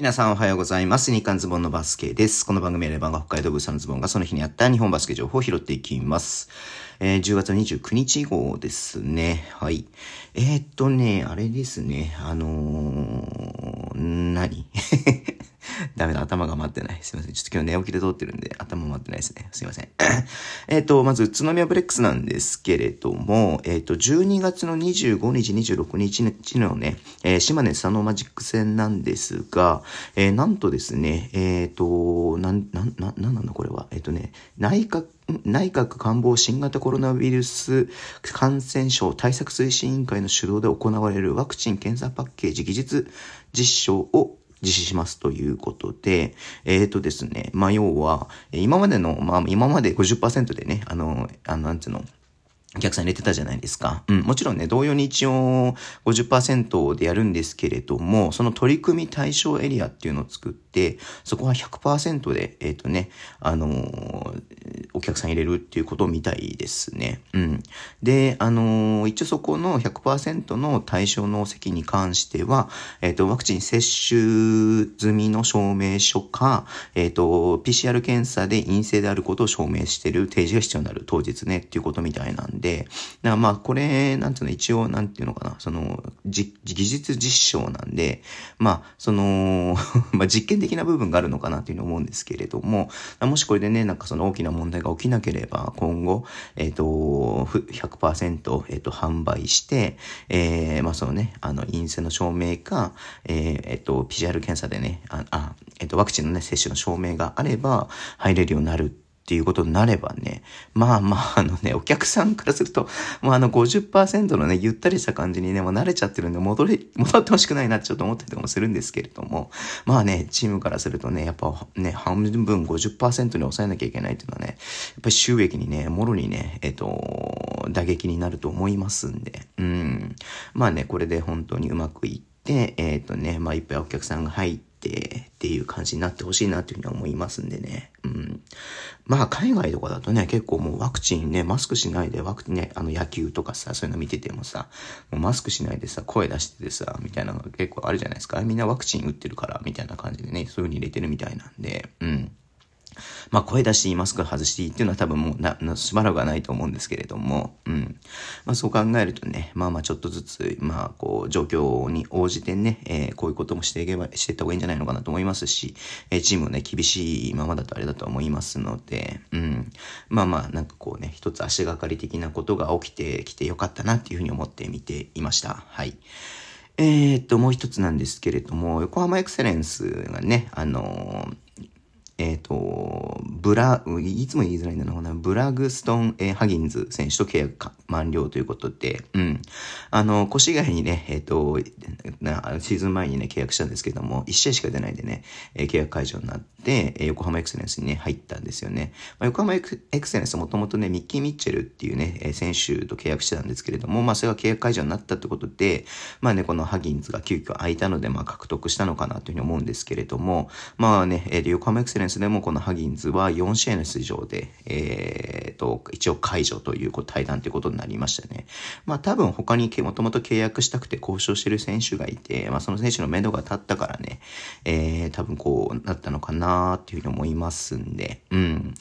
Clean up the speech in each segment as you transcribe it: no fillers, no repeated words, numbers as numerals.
皆さんおはようございます。日刊ズボンのバスケです。この番組はレバンが北海道ブーサのズボンがその日にあった日本バスケ情報を拾っていきます。10月29日号ですね。はい。あれですね。ダメだ、頭が回ってない。すいません。ちょっと今日寝起きで撮ってるんで、頭回ってないですね。すいません。まず、宇都宮ブレックスなんですけれども、12月の25日、26日のね、島根サノーマジック戦なんですが、なんとですね、なんだこれは。内閣官房新型コロナウイルス感染症対策推進委員会の主導で行われるワクチン検査パッケージ技術実証を実施しますということで、ですね、まあ、要は、今まで 50% でね、お客さん入れてたじゃないですか。うん、もちろんね、同様に一応 50% でやるんですけれども、その取り組み対象エリアっていうのを作って、そこは 100% で、お客さん入れるっていうことみたいですね。うん。で、一応そこの 100% の対象の席に関しては、ワクチン接種済みの証明書か、PCR 検査で陰性であることを証明している提示が必要になる当日ねっていうことみたいなんで、だからまあこれ、技術実証なんで、まあその、実験的な部分があるのかなというふうに思うんですけれども、もしこれでね、なんかその大きな問題が起きなければ今後、100% 販売して、陰性の証明か、PCR 検査でね、ワクチンのね、接種の証明があれば入れるようになるっていうことになればね、お客さんからすると、50% のね、ゆったりした感じにね、もう慣れちゃってるんで、戻ってほしくないなってちょっと思ったりとかもするんですけれども、チームからするとね、やっぱね、半分 50% に抑えなきゃいけないっていうのはね、やっぱり収益にね、もろにね、打撃になると思いますんで、うん。これで本当にうまくいって、いっぱいお客さんが入って、っていう感じになってほしいなというふうに思いますんでね。うん。海外とかだとね、結構もうワクチンね、マスクしないで、野球とかさ、そういうの見ててもさ、もうマスクしないでさ、声出しててさ、みたいなのが結構あるじゃないですか。みんなワクチン打ってるから、みたいな感じでね、そういう風に入れてるみたいなんで、うん。声出していい、マスク外していいっていうのは多分もうしばらくはないと思うんですけれども、うん。そう考えるとね、ちょっとずつ、状況に応じてね、こういうこともしていった方がいいんじゃないのかなと思いますし、チームもね、厳しいままだとあれだと思いますので、うん。一つ足がかり的なことが起きてきてよかったなっていうふうに思って見ていました。はい。もう一つなんですけれども、横浜エクセレンスがね、いつも言いづらいんだろうな、ブラグストン、ハギンズ選手と契約満了ということで、うん。越谷にね、シーズン前にね、契約したんですけども、1試合しか出ないでね、契約解除になって、横浜エクセレンスにね、入ったんですよね。横浜エクセレンスはもともとね、ミッキー・ミッチェルっていうね、選手と契約してたんですけれども、それが契約解除になったってことで、このハギンズが急遽空いたので、獲得したのかなというふうに思うんですけれども、横浜エクセレンスでもこのハギンズは4試合の出場で、一応解除という退団ということになりましたね。多分他にもともと契約したくて交渉してる選手がいて、その選手の目処が立ったからね、多分こうなったのかなっていうふうに思いますんで、うん。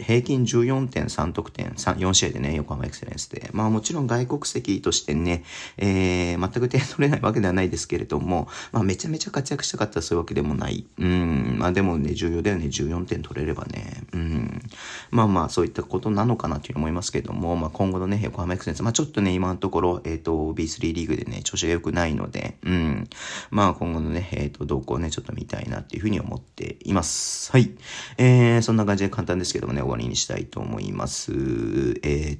平均 14.3 得点、4試合でね、横浜エクセレンスで。もちろん外国籍としてね、全く手取れないわけではないですけれども、めちゃめちゃ活躍したかったらそういうわけでもない。うん。でもね、重要だよね。14点取れればね、うん、そういったことなのかなと思いますけども、今後のね、横浜エクセレンス、ちょっとね、今のところ、B3 リーグでね、調子が良くないので、うん、今後のね、動向をね、ちょっと見たいなっていうふうに思っています。はい。そんな感じで簡単ですけどもね、終わりにしたいと思います。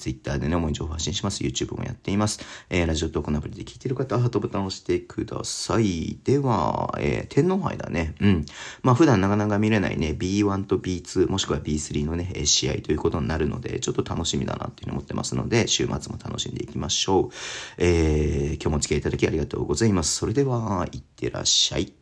Twitter でね、主に情報発信します。YouTube もやっています。ラジオトークのアプリで聞いてる方は、ハートボタンを押してください。では、天皇杯だね、うん。普段なかなか見れないね、B1 と B2 もしくは B3 のね、試合ということになるので、ちょっと楽しみだなっていうふうに思ってますので、週末も楽しんでいきましょう。今日もお付き合いいただきありがとうございます。それでは、いってらっしゃい。